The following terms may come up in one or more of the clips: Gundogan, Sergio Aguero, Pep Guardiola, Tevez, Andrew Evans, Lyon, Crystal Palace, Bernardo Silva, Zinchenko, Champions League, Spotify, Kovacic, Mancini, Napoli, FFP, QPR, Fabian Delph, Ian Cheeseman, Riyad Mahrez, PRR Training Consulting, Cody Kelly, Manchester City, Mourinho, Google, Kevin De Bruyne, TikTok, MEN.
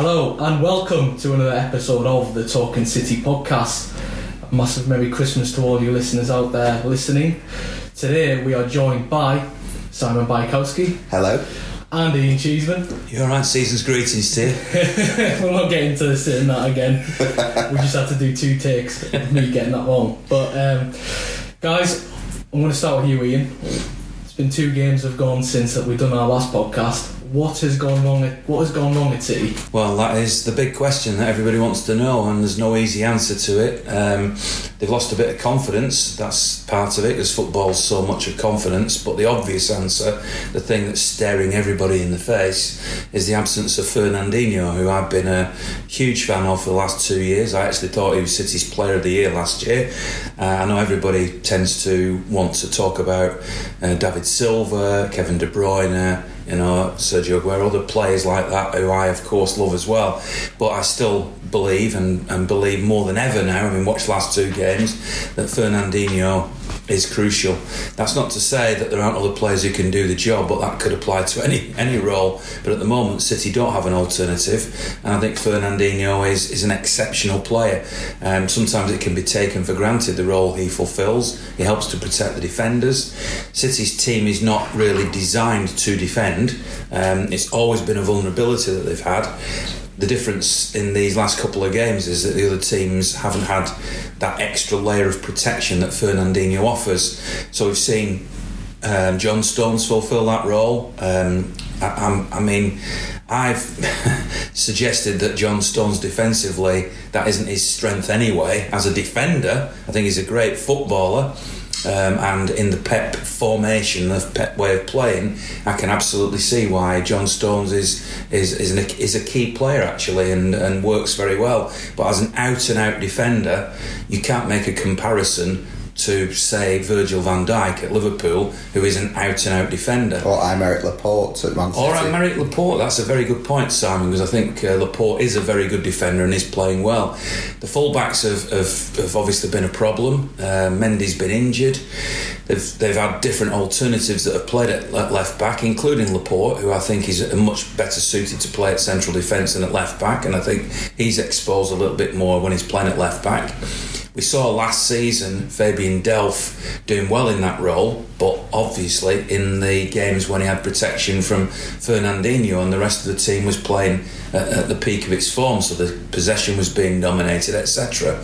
Hello and welcome to another episode of the Talking City podcast. A massive Merry Christmas to all you listeners out there listening. Today we are joined by Simon Bajkowski. Hello. And Ian Cheeseman. You're right, season's greetings to you. We're not getting to this and that again. We just had to do two takes of me getting that wrong. But guys, I'm going to start with you, Ian. It's been two games have gone since that we've done our last podcast. What has gone wrong? What has gone wrong at City? Well, that is the big question that everybody wants to know, and there's no easy answer to it. They've lost a bit of confidence. That's part of it, because football's so much of confidence. But the obvious answer, the thing that's staring everybody in the face, is the absence of Fernandinho, who I've been a huge fan of for the last 2 years. I actually thought he was City's Player of the Year last year. I know everybody tends to want to talk about David Silva, Kevin De Bruyne, you know, Sergio Aguero, other players like that who I, of course, love as well. But I still believe, and believe more than ever now, having watched the last two games, that Fernandinho is crucial. That's not to say that there aren't other players who can do the job, but that could apply to any role. But at the moment, City don't have an alternative, and I think Fernandinho is an exceptional player. Sometimes it can be taken for granted, the role he fulfills. He helps to protect the defenders. City's team is not really designed to defend. It's always been a vulnerability that they've had. The difference in these last couple of games is that the other teams haven't had that extra layer of protection that Fernandinho offers. So we've seen John Stones fulfil that role. I've suggested that John Stones defensively, that isn't his strength anyway. As a defender, I think he's a great footballer. And in the Pep formation, the Pep way of playing, I can absolutely see why John Stones is a key player actually, and works very well. But as an out-and-out defender, you can't make a comparison to, say, Virgil van Dijk at Liverpool, who is an out-and-out defender. Or Aymeric Laporte at Manchester City. Or Aymeric Laporte, that's a very good point, Simon, because I think Laporte is a very good defender and is playing well. The full-backs have obviously been a problem. Mendy's been injured. They've had different alternatives that have played at left-back, including Laporte, who I think is much better suited to play at central defence than at left-back, and I think he's exposed a little bit more when he's playing at left-back. We saw last season Fabian Delph doing well in that role, but obviously in the games when he had protection from Fernandinho and the rest of the team was playing at the peak of its form, so the possession was being dominated, etc.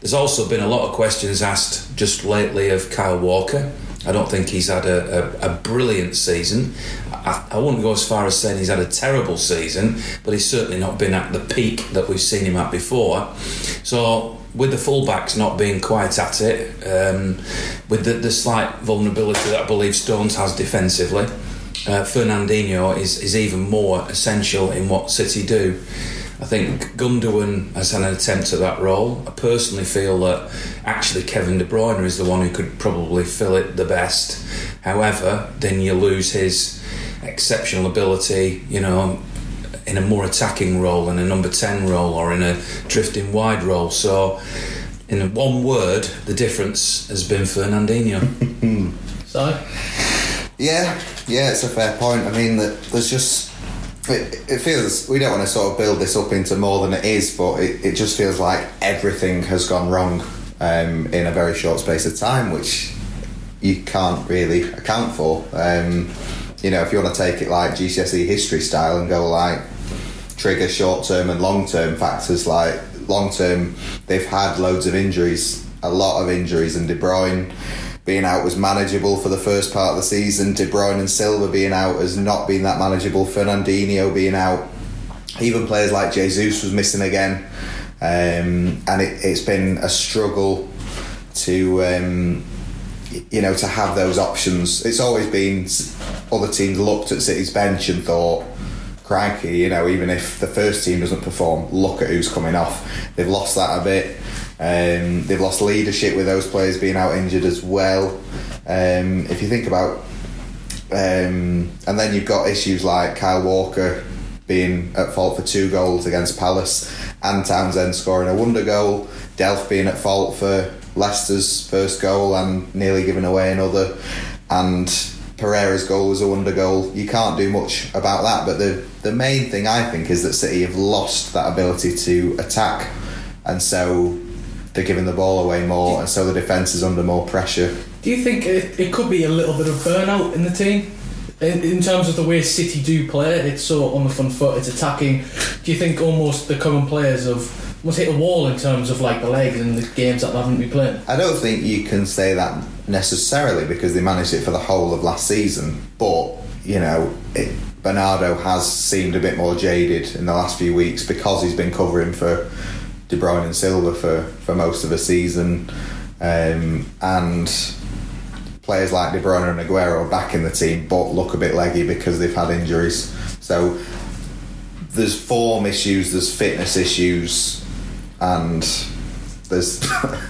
There's also been a lot of questions asked just lately of Kyle Walker. I don't think he's had a brilliant season. I wouldn't go as far as saying he's had a terrible season, but he's certainly not been at the peak that we've seen him at before. So with the full-backs not being quite at it, with the slight vulnerability that I believe Stones has defensively, Fernandinho is even more essential in what City do. I think Gundogan has had an attempt at that role. I personally feel that actually Kevin De Bruyne is the one who could probably fill it the best. However, then you lose his exceptional ability, you know, in a more attacking role, in a number 10 role, or in a drifting wide role. So, in one word, the difference has been Fernandinho. So? Yeah, it's a fair point. I mean, there's just... It feels... We don't want to sort of build this up into more than it is, but it just feels like everything has gone wrong in a very short space of time, which you can't really account for. You know, if you want to take it like GCSE history style and go like trigger short-term and long-term factors, like long-term they've had loads of injuries, a lot of injuries, and De Bruyne being out was manageable for the first part of the season. De Bruyne and Silva being out has not been that manageable. Fernandinho being out, even players like Jesus was missing again, and it's been a struggle to... you know, to have those options. It's always been other teams looked at City's bench and thought, crikey, you know, even if the first team doesn't perform, look at who's coming off. They've lost that a bit. They've lost leadership with those players being out injured as well. If you think about... and then you've got issues like Kyle Walker being at fault for 2 goals against Palace and Townsend scoring a wonder goal, Delph being at fault for Leicester's first goal and nearly giving away another, and Pereira's goal was a wonder goal. You can't do much about that. But the main thing, I think, is that City have lost that ability to attack. And so they're giving the ball away more, and so the defence is under more pressure. Do you think it could be a little bit of burnout in the team? In terms of the way City do play, it's so on the front foot, it's attacking. Do you think almost the current players must hit a wall in terms of like the legs and the games that they haven't been playing? I don't think you can say that necessarily, because they managed it for the whole of last season. But, you know, Bernardo has seemed a bit more jaded in the last few weeks because he's been covering for De Bruyne and Silva for most of the season. And players like De Bruyne and Aguero are back in the team but look a bit leggy because they've had injuries. So there's form issues, there's fitness issues, and there's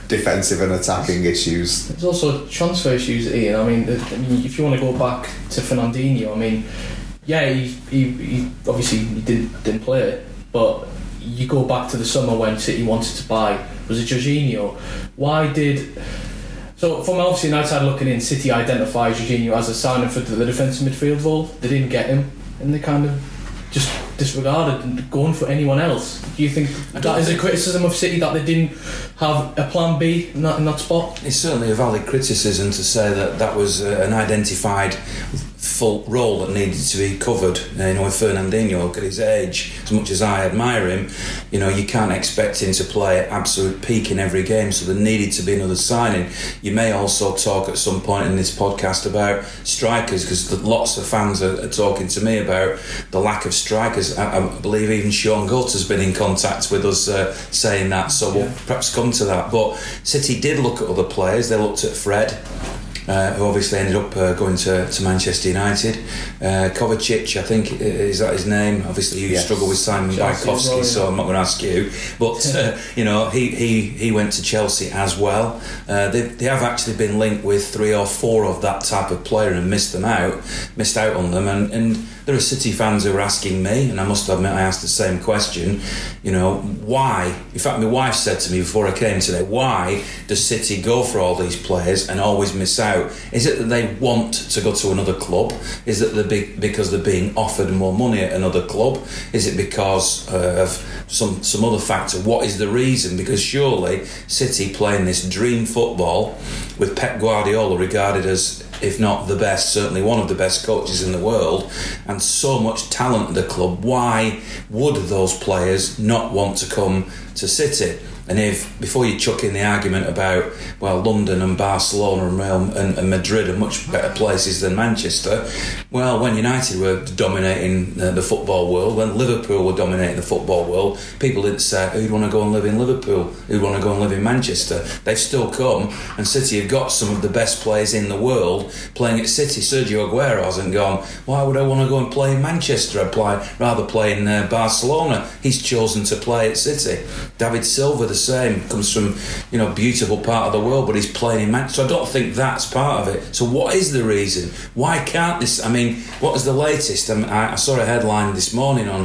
defensive and attacking issues. There's also transfer issues, Ian. I mean, if you want to go back to Fernandinho, I mean, yeah, he obviously he didn't play it, but you go back to the summer when City wanted to buy, was it Jorginho? Why did... So from obviously an outside looking in, City identified Jorginho as a signing for the defensive midfield role. They didn't get him, and they kind of just disregarded and going for anyone else. Do you think that is a criticism of City, that they didn't have a plan B in that spot? It's certainly a valid criticism to say that was an identified full role that needed to be covered. You know, with Fernandinho, look at his age, as much as I admire him, you know, you can't expect him to play at absolute peak in every game, so there needed to be another signing. You may also talk at some point in this podcast about strikers, because lots of fans are talking to me about the lack of strikers. I believe even Sean Gutt has been in contact with us saying that, so we'll perhaps come to that. But City did look at other players. They looked at Fred, who obviously ended up going to Manchester United. Kovacic, I think, is that his name? Obviously, you struggle with Simon Bajkowski, so I'm not going to ask you. But, you know, he went to Chelsea as well. They have actually been linked with 3 or 4 of that type of player and missed out on them. And there are City fans who are asking me, and I must admit I asked the same question, you know, why? In fact, my wife said to me before I came today, why does City go for all these players and always miss out? Is it that they want to go to another club? Is it because they're being offered more money at another club? Is it because of some other factor? What is the reason? Because surely City playing this dream football with Pep Guardiola regarded as, if not the best, certainly one of the best coaches in the world, and so much talent at the club, why would those players not want to come to City? And if, before you chuck in the argument about, well, London and Barcelona and Real and Madrid are much better places than Manchester, well, when United were dominating the football world, when Liverpool were dominating the football world, people didn't say, who'd want to go and live in Liverpool? Who'd want to go and live in Manchester? They've still come, and City have got some of the best players in the world playing at City. Sergio Aguero hasn't gone, why would I want to go and play in Manchester? I'd rather play in Barcelona. He's chosen to play at City. David Silva, the same, comes from, you know, beautiful part of the world, but he's playing in Manchester. So I don't think that's part of it. So what is the reason? Why can't this? I mean, what is the latest? I saw a headline this morning on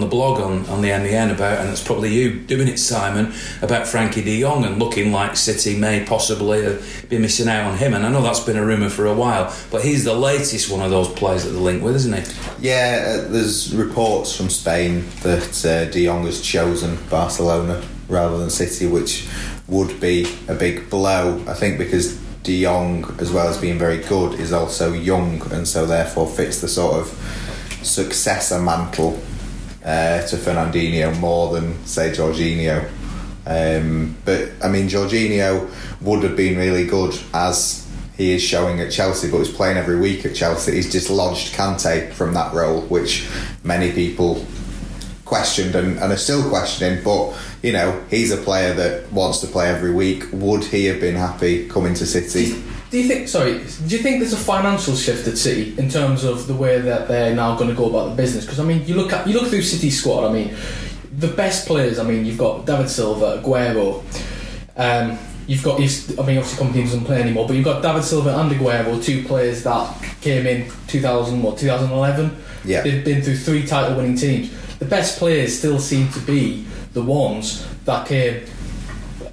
the blog on the MEN about, and it's probably you doing it, Simon, about Frankie de Jong and looking like City may possibly be missing out on him. And I know that's been a rumour for a while, but he's the latest one of those players that they're linked with, isn't he? Yeah, there's reports from Spain that de Jong has chosen Barcelona rather than City, which would be a big blow, I think, because De Jong, as well as being very good, is also young, and so therefore fits the sort of successor mantle to Fernandinho more than, say, Jorginho. But, I mean, Jorginho would have been really good as he is showing at Chelsea, but he's playing every week at Chelsea. He's dislodged Kante from that role, which many people questioned and are still questioning, but, you know, he's a player that wants to play every week. Would he have been happy coming to City? Do you think there's a financial shift at City in terms of the way that they're now going to go about the business? Because, I mean, you look through City's squad, I mean, the best players, I mean, you've got David Silva, Aguero, you've got, I mean, obviously Company doesn't play anymore, but you've got David Silva and Aguero, two players that came in 2011. Yeah. They've been through 3 title winning teams. The best players still seem to be the ones that came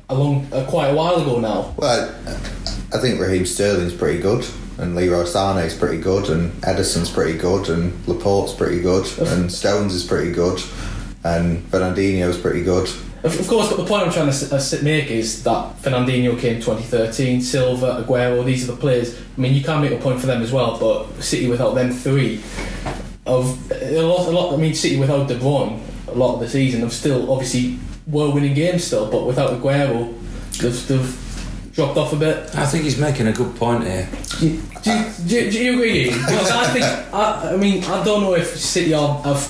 along quite a while ago now. Well, I think Raheem Sterling's pretty good. and Leroy Sane's pretty good, and Ederson's pretty good, and Laporte's pretty good, and Stones is pretty good, and Fernandinho's pretty good. Of course, but the point I'm trying to make is that Fernandinho came 2013, Silva, Aguero, these are the players. I mean, you can make a point for them as well, but City without them three, I mean, City without De Bruyne, a lot of the season, they've still obviously were winning games still, but without Aguero, they've dropped off a bit. I think he's making a good point here. Do you agree? Because I mean, I don't know if City have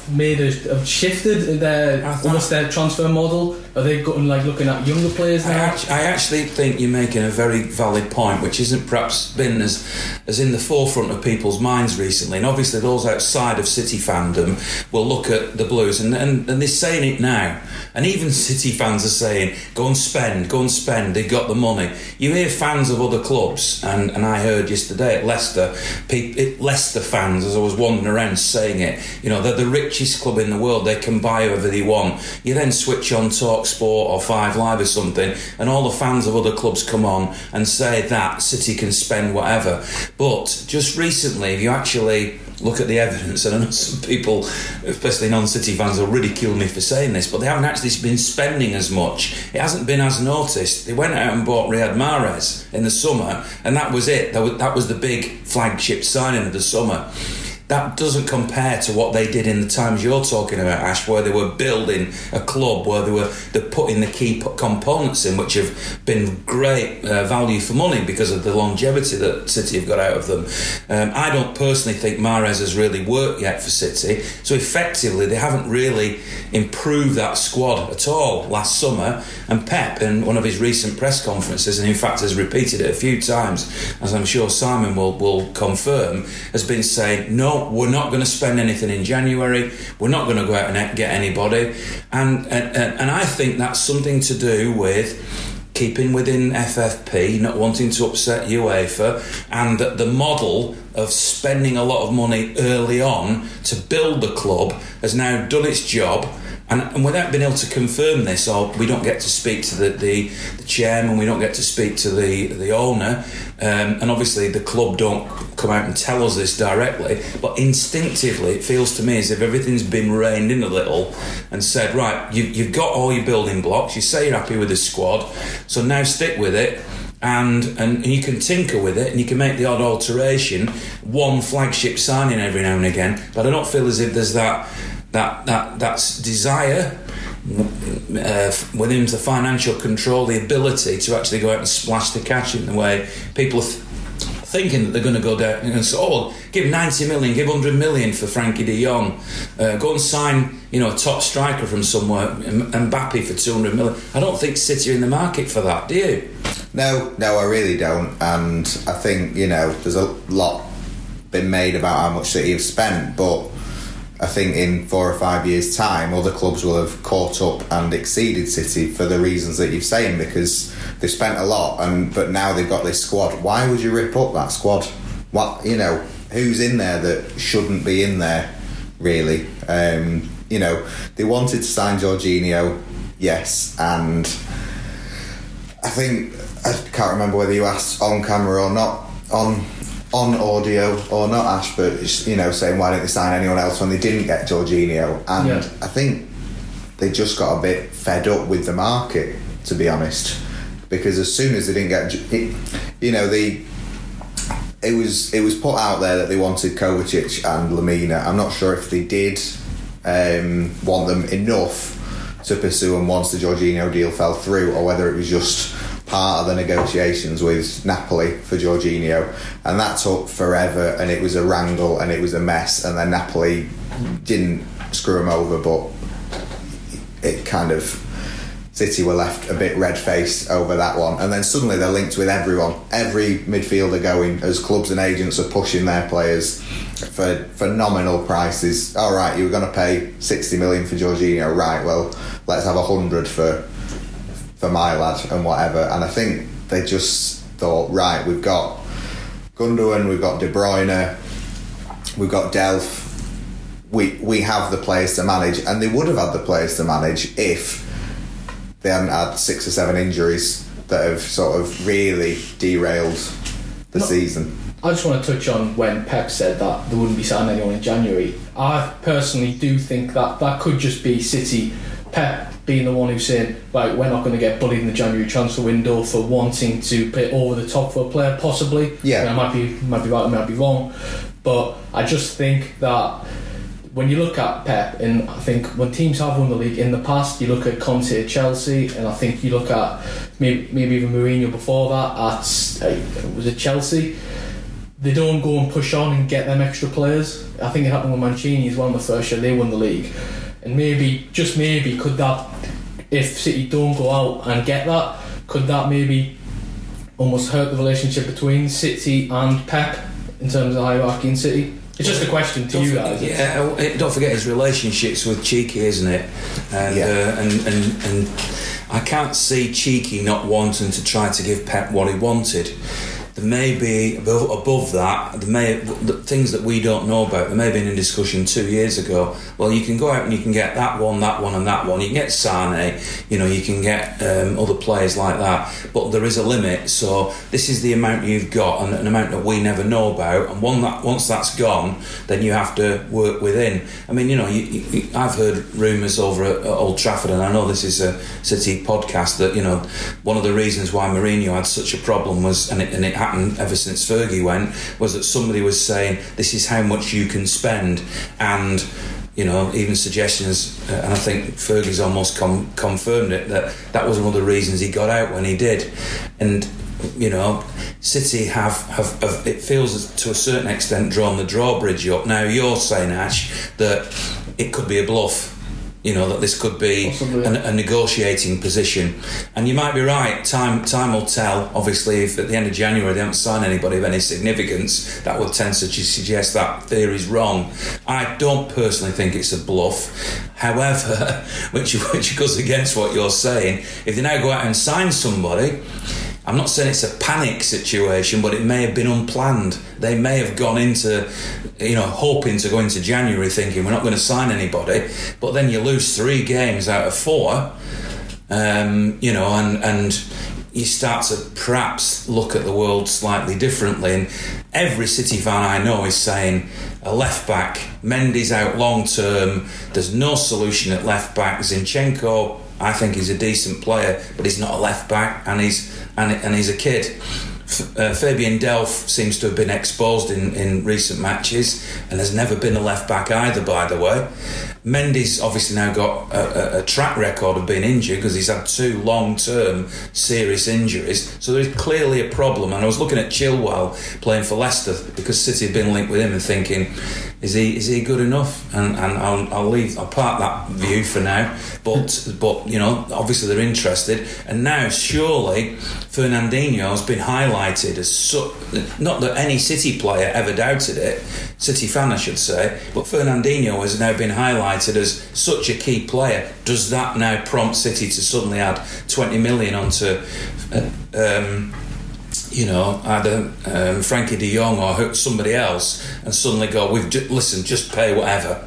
shifted their transfer model. Are they going looking at younger players now? I actually think you're making a very valid point, which isn't perhaps been as in the forefront of people's minds recently. And obviously, those outside of City fandom will look at the Blues, and they're saying it now. And even City fans are saying, "Go and spend." They've got the money. You hear fans of other clubs, and I heard yesterday at Leicester, Leicester fans, as I was wandering around, saying it. You know, they're the richest club in the world. They can buy whoever they want. You then switch on TalkSport or Five Live or something, and all the fans of other clubs come on and say that City can spend whatever. But just recently, if you actually look at the evidence, and I know some people, especially non-City fans, will ridicule me for saying this, but they haven't actually been spending as much. It hasn't been as noticed. They went out and bought Riyad Mahrez in the summer, and that was it. That was the big flagship signing of the summer. That doesn't compare to what they did in the times you're talking about, Ash, where they were building a club, where they're putting the key components in, which have been great value for money because of the longevity that City have got out of them. I don't personally think Mahrez has really worked yet for City, so effectively they haven't really improved that squad at all last summer. And Pep, in one of his recent press conferences, and in fact has repeated it a few times, as I'm sure Simon will confirm, has been saying, no, we're not going to spend anything in January. We're not going to go out and get anybody. And I think that's something to do with keeping within FFP, not wanting to upset UEFA, and that the model of spending a lot of money early on to build the club has now done its job. And without being able to confirm this, or we don't get to speak to the chairman, we don't get to speak to the owner, and obviously the club don't come out and tell us this directly, but instinctively it feels to me as if everything's been reined in a little and said, right, you've got all your building blocks, you say you're happy with the squad, so now stick with it. And you can tinker with it, and you can make the odd alteration, one flagship signing every now and again, but I don't feel as if there's that desire within the financial control, the ability to actually go out and splash the cash in the way people are thinking that they're going to go down and say, oh, give 90 million, give 100 million for Frankie de Jong, go and sign, you know, a top striker from somewhere, Mbappe for 200 million. I don't think City are in the market for that, do you? No, I really don't. And I think, you know, there's a lot been made about how much City have spent, but I think in 4 or 5 years' time, other clubs will have caught up and exceeded City for the reasons that you're saying, because they've spent a lot, but now they've got this squad. Why would you rip up that squad? What, you know, who's in there that shouldn't be in there, really? You know, they wanted to sign Jorginho, yes, and I think, I can't remember whether you asked on camera or not, on audio or not, Ash, but, you know, saying why didn't they sign anyone else when they didn't get Jorginho, and yeah. I think they just got a bit fed up with the market, to be honest, because as soon as they didn't get it was put out there that they wanted Kovacic and Lamina. I'm not sure if they did want them enough to pursue them once the Jorginho deal fell through, or whether it was just part of the negotiations with Napoli for Jorginho, and that took forever, and it was a wrangle and it was a mess, and then Napoli didn't screw him over, but it kind of, City were left a bit red-faced over that one, and then suddenly they're linked with everyone, every midfielder going, as clubs and agents are pushing their players for phenomenal prices. Alright, you were going to pay 60 million for Jorginho, right, well let's have 100 for my lad and whatever. And I think they just thought, right, we've got Gundogan, we've got De Bruyne, we've got Delph, we have the players to manage, and they would have had the players to manage if they hadn't had 6 or 7 injuries that have sort of really derailed the season. I just want to touch on when Pep said that they wouldn't be signing anyone in January. I personally do think that that could just be City, Pep being the one who's saying, right, we're not going to get bullied in the January transfer window for wanting to pay over the top for a player, possibly. Yeah. And I might be right, I might be wrong. But I just think that when you look at Pep, and I think when teams have won the league in the past, you look at Conte at Chelsea, and I think you look at maybe even Mourinho before that at was it Chelsea? They don't go and push on and get them extra players. I think it happened with Mancini as well in the first year, they won the league. And maybe, just maybe, could that, if City don't go out and get that, could that maybe almost hurt the relationship between City and Pep in terms of hierarchy in City? It's just a question to you guys. Yeah, don't forget his relationships with Cheeky, isn't it? And I can't see Cheeky not wanting to try to give Pep what he wanted. There may be, above that, the things that we don't know about, there may have been a discussion 2 years ago, well, you can go out and you can get that one, and that one. You can get Sane, you can get other players like that, but there is a limit, so this is the amount you've got and an amount that we never know about, and once that's gone, then you have to work within. I mean, I've heard rumours over at Old Trafford, and I know this is a City podcast, that, one of the reasons why Mourinho had such a problem was, and it happened ever since Fergie went, was that somebody was saying this is how much you can spend, and even suggestions, and I think Fergie's almost confirmed it, that was one of the reasons he got out when he did. And City have it feels as, to a certain extent, drawn the drawbridge up. Now you're saying, Ash, that it could be a bluff, that this could be a negotiating position, and you might be right. Time will tell. Obviously, if at the end of January they haven't signed anybody of any significance, that would tend to suggest that theory's wrong. I don't personally think it's a bluff, however, which goes against what you're saying. If they now go out and sign somebody, I'm not saying it's a panic situation, but it may have been unplanned. They may have gone into, hoping to go into January thinking we're not going to sign anybody, but then you lose 3 games out of 4, and you start to perhaps look at the world slightly differently. And every City fan I know is saying a left back, Mendy's out long term, there's no solution at left back. Zinchenko, I think he's a decent player, but he's not a left back, and he's a kid. Fabian Delph seems to have been exposed in recent matches, and has never been a left back either, by the way. Mendy's obviously now got a track record of being injured because he's had 2 long-term serious injuries, so there is clearly a problem. And I was looking at Chilwell playing for Leicester because City had been linked with him, and thinking, is he good enough? And I'll park that view for now. But obviously they're interested, and now surely Fernandinho has been highlighted as not that any City player ever doubted it, City fan I should say, but Fernandinho has now been highlighted as such a key player. Does that now prompt City to suddenly add 20 million onto either Frankie de Jong or somebody else, and suddenly go, just pay whatever,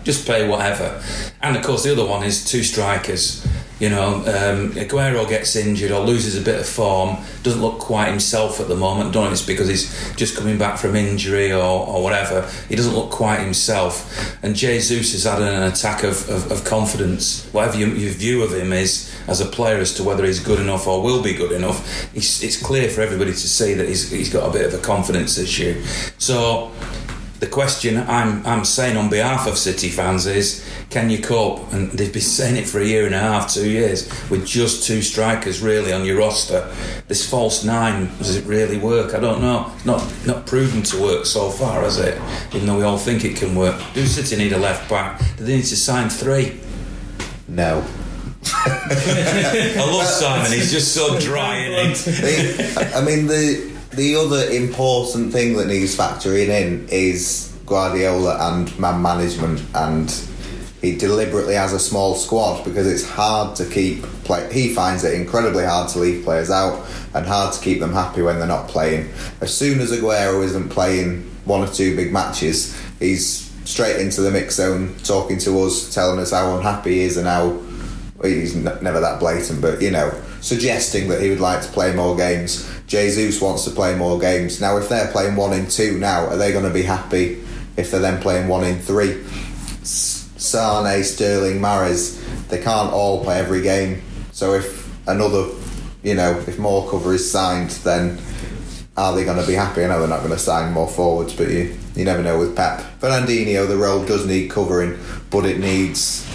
and of course the other one is 2 strikers. Aguero gets injured or loses a bit of form, doesn't look quite himself at the moment. Don't know if it's because he's just coming back from injury or whatever. He doesn't look quite himself. And Jesus has had an attack of confidence. Whatever your view of him is as a player as to whether he's good enough or will be good enough, it's clear for everybody to see that he's got a bit of a confidence issue. So the question I'm saying on behalf of City fans is, can you cope? And they've been saying it for 1.5 years, 2 years, with just 2 strikers really on your roster. This false 9, does it really work? I don't know. Not proven to work so far, has it? Even though we all think it can work. Do City need a left back? Do they need to sign 3? No. I love Simon. He's just so dry, isn't he? I mean, The other important thing that needs factoring in is Guardiola and man management, and he deliberately has a small squad because it's hard to keep he finds it incredibly hard to leave players out and hard to keep them happy when they're not playing. As soon as Aguero isn't playing 1 or 2 big matches, he's straight into the mix zone talking to us, telling us how unhappy he is and how he's never that blatant, but, you know, suggesting that he would like to play more games. Jesus wants to play more games. Now, if they're playing 1 in 2 now, are they going to be happy if they're then playing 1 in 3? Sane, Sterling, Mahrez, they can't all play every game. So if another, you know, if more cover is signed, then are they going to be happy? I know they're not going to sign more forwards, but you never know with Pep. Fernandinho, the role does need covering, but it needs,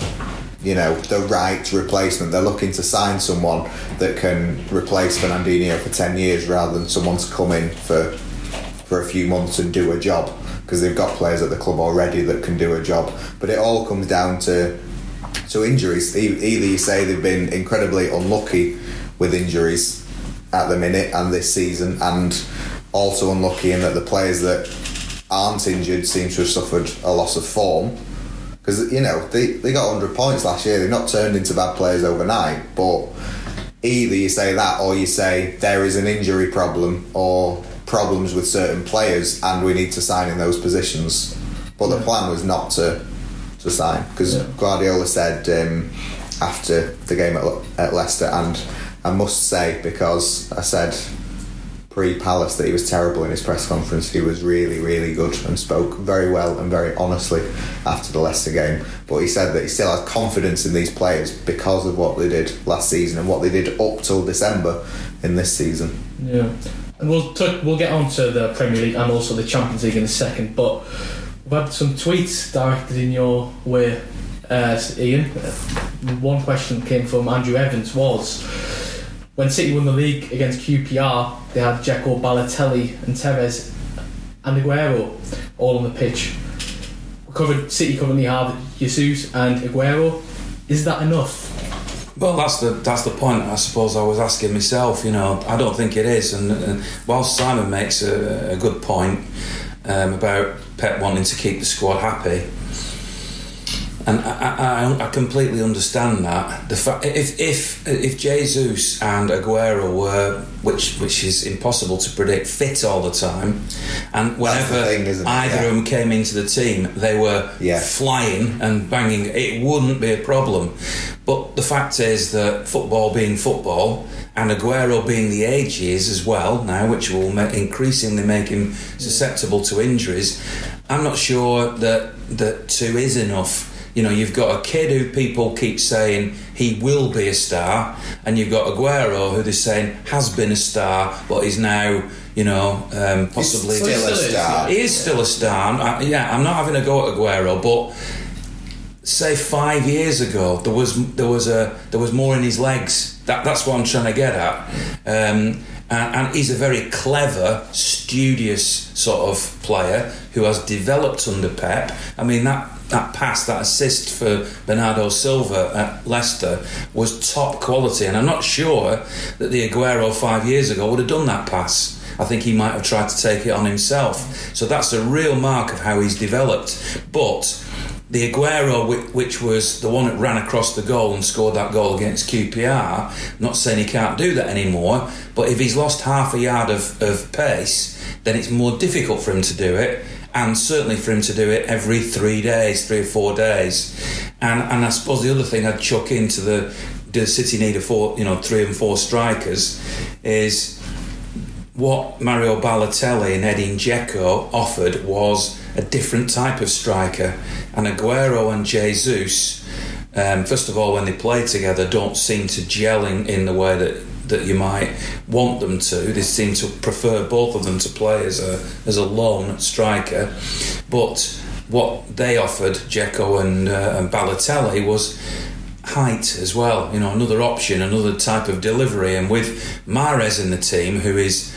you know, the right replacement. They're looking to sign someone that can replace Fernandinho for 10 years rather than someone to come in for a few months and do a job, because they've got players at the club already that can do a job. But it all comes down to injuries. Either you say they've been incredibly unlucky with injuries at the minute and this season, and also unlucky in that the players that aren't injured seem to have suffered a loss of form, because, you know, they got 100 points last year. They've not turned into bad players overnight, but either you say that or you say there is an injury problem or problems with certain players and we need to sign in those positions. But the plan was not to sign, because Guardiola said after the game at Leicester, and I must say, because I said pre-Palace that he was terrible in his press conference, he was really, really good and spoke very well and very honestly after the Leicester game. But he said that he still has confidence in these players because of what they did last season and what they did up till December in this season. Yeah, and we'll get on to the Premier League and also the Champions League in a second, but we've had some tweets directed in your way, Ian. One question that came from Andrew Evans was, when City won the league against QPR, they had Dzeko, Balotelli and Tevez and Aguero all on the pitch. City currently have Jesus and Aguero. Is that enough? Well, that's the point, I suppose, I was asking myself. You know, I don't think it is. And whilst Simon makes a good point about Pep wanting to keep the squad happy, and I completely understand that. The fact, if Jesus and Aguero were, which is impossible to predict, fit all the time, and whenever either of them came into the team, they were flying and banging, it wouldn't be a problem. But the fact is that football being football, and Aguero being the age he is as well now, which will increasingly make him susceptible to injuries, I'm not sure that two is enough. You know, you've got a kid who people keep saying he will be a star, and you've got Aguero who they're saying has been a star, but is now, you know, possibly still a star. He is still a star. I'm not having a go at Aguero, but say 5 years ago there was more in his legs. That's what I'm trying to get at. And he's a very clever, studious sort of player who has developed under Pep. I mean that pass, that assist for Bernardo Silva at Leicester was top quality, and I'm not sure that the Aguero 5 years ago would have done that pass. I think he might have tried to take it on himself. So that's a real mark of how he's developed. But the Aguero, which was the one that ran across the goal and scored that goal against QPR, I'm not saying he can't do that anymore, but if he's lost half a yard of pace, then it's more difficult for him to do it. And certainly for him to do it every 3 days, 3 or 4 days. And I suppose the other thing I'd chuck into the does City need three and four strikers is what Mario Balotelli and Edin Dzeko offered was a different type of striker. And Aguero and Jesus, first of all, when they play together, don't seem to gel in the way that you might want them to. They seem to prefer both of them to play as a lone striker. But what they offered Dzeko and Balotelli was height as well. You know, another option, another type of delivery. And with Mahrez in the team, who is,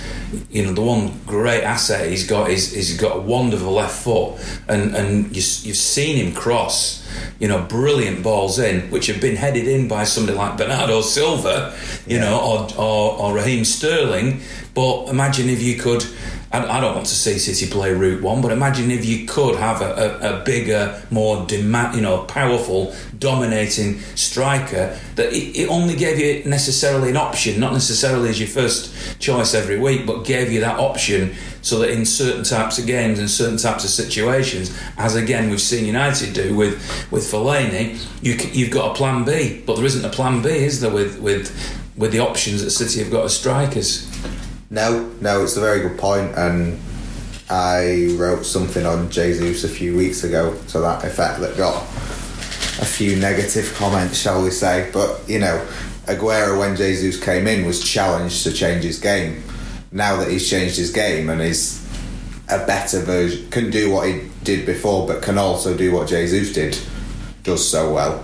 you know, the one great asset he's got is he's got a wonderful left foot, and you've seen him cross, you know, brilliant balls in which have been headed in by somebody like Bernardo Silva, you know, or Raheem Sterling. But imagine if you could. I don't want to see City play Route 1, but imagine if you could have a bigger, more powerful, dominating striker, that it only gave you necessarily an option, not necessarily as your first choice every week, but gave you that option so that in certain types of games and certain types of situations, as again we've seen United do with Fellaini, you've got a plan B, but there isn't a plan B, is there, with the options that City have got as strikers? No, it's a very good point, and I wrote something on Jesus a few weeks ago to that effect that got a few negative comments, shall we say. But, you know, Aguero, when Jesus came in, was challenged to change his game. Now that he's changed his game and is a better version, can do what he did before, but can also do what Jesus does so well.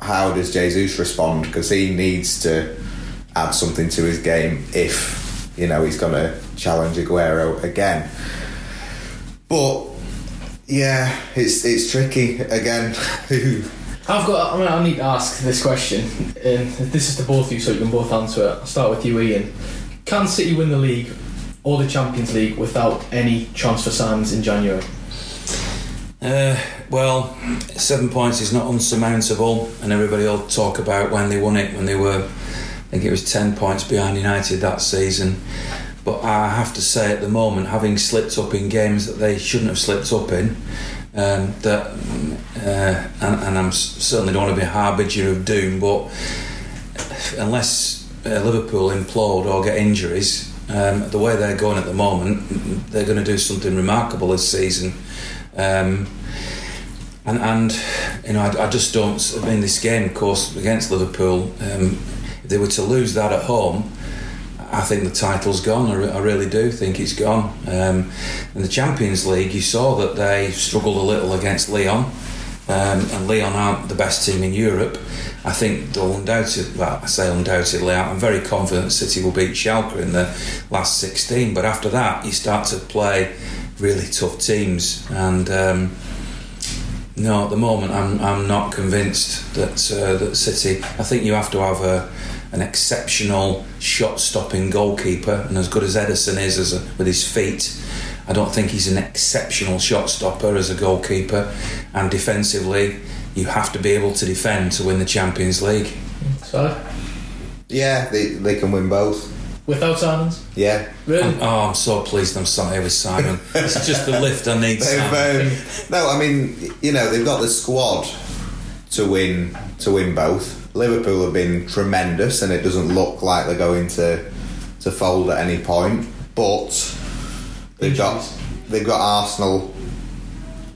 How does Jesus respond? Because he needs to add something to his game if, you know, he's going to challenge Aguero again. But yeah, it's tricky again. I need to ask this question. This is to both of you, so you can both answer it. I'll start with you, Ian. Can City win the league or the Champions League without any transfer signings in January? Well, 7 points is not unsurmountable, and everybody will talk about when they won it, when they were, I think it was 10 points behind United that season. But I have to say, at the moment, having slipped up in games that they shouldn't have slipped up in, and I'm certainly don't want to be a harbinger of doom, but unless Liverpool implode or get injuries, the way they're going at the moment, they're going to do something remarkable this season. I just don't. I mean, this game, of course, against Liverpool, if they were to lose that at home, I think the title's gone. I really do think it's gone. In the Champions League, you saw that they struggled a little against Lyon, and Lyon aren't the best team in Europe. I think they'll undoubtedly, I'm very confident City will beat Schalke in the last 16, but after that, you start to play really tough teams, and no, at the moment, I'm not convinced that City. I think you have to have an exceptional shot-stopping goalkeeper, and as good as Ederson is with his feet, I don't think he's an exceptional shot-stopper as a goalkeeper. And defensively, you have to be able to defend to win the Champions League. So, yeah, they can win both. Without Simons? Yeah. Really? I'm so pleased I'm sat here with Simon. It's just the lift I need, Simon. No, I mean, you know, they've got the squad to win both. Liverpool have been tremendous, and it doesn't look like they're going to fold at any point. But they've got Arsenal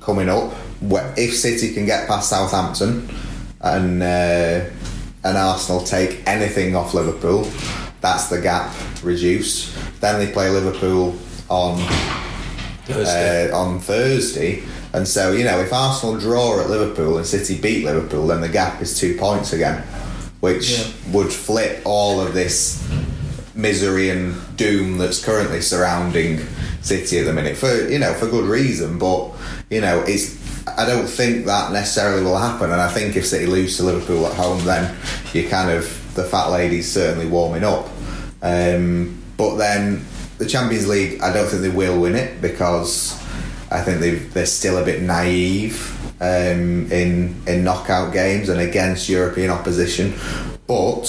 coming up. If City can get past Southampton and Arsenal take anything off Liverpool, that's the gap reduced. Then they play Liverpool on Thursday, and so, you know, if Arsenal draw at Liverpool and City beat Liverpool, then the gap is 2 points again, which would flip all of this misery and doom that's currently surrounding City at the minute, for good reason. But, you know, I don't think that necessarily will happen, and I think if City lose to Liverpool at home, then you kind of, the fat lady's certainly warming up. But then the Champions League, I don't think they will win it, because I think they're still a bit naive in knockout games and against European opposition. But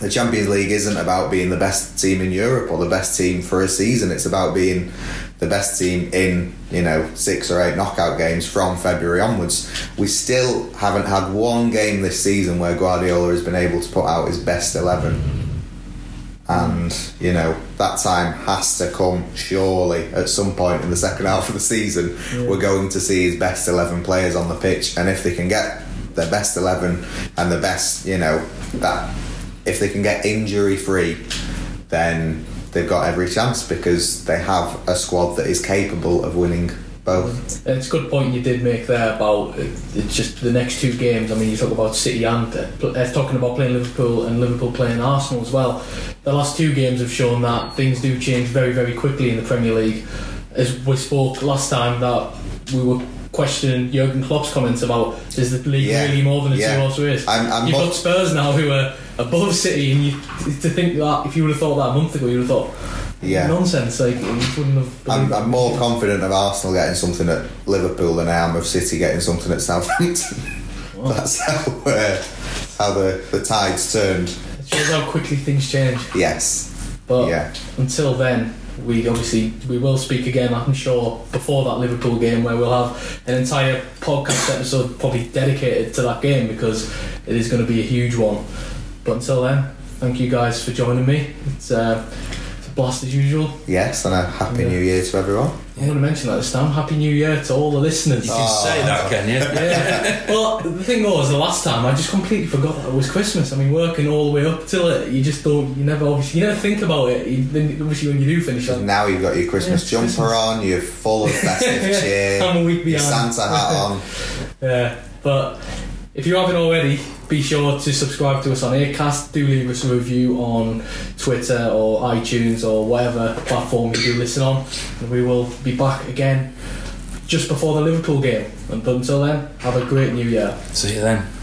the Champions League isn't about being the best team in Europe or the best team for a season. It's about being the best team in, you know, 6 or 8 knockout games from February onwards. We still haven't had one game this season where Guardiola has been able to put out his best 11. And, you know, that time has to come, surely, at some point in the second half of the season. Yeah. We're going to see his best 11 players on the pitch. And if they can get their best 11 and the best, you know, that, if they can get injury-free, then they've got every chance, because they have a squad that is capable of winning both. And it's a good point you did make there about it's just the next 2 games. I mean, you talk about City and talking about playing Liverpool and Liverpool playing Arsenal as well. The last 2 games have shown that things do change very, very quickly in the Premier League. As we spoke last time, that we were questioning Jurgen Klopp's comments about, is the league really more than a two-horse race? You've got Spurs now who are above City, and to think that, if you would have thought that a month ago, you would have thought, nonsense. Like, I'm more confident of Arsenal getting something at Liverpool than I am of City getting something at Southampton. Wow. That's how the tide's turned. It shows how quickly things change. Yes, But until then, we will speak again, I'm sure, before that Liverpool game, where we'll have an entire podcast episode probably dedicated to that game, because it is going to be a huge one. But until then, thank you guys for joining me. It's a blast as usual. Yes, and a happy new year to everyone. I'm going to mention that this time. Happy New Year to all the listeners. You can say that, can you? Yeah. Well, the thing was, the last time I just completely forgot that it was Christmas. I mean, working all the way up till it, you just don't, you never think about it. Obviously, when you do finish it. Now you've got your Christmas jumper on, you're full of festive cheer, I'm a week behind. Your Santa hat on. Yeah, but if you haven't already, be sure to subscribe to us on Acast. Do leave us a review on Twitter or iTunes or whatever platform you do listen on. And we will be back again just before the Liverpool game. And until then, have a great new year. See you then.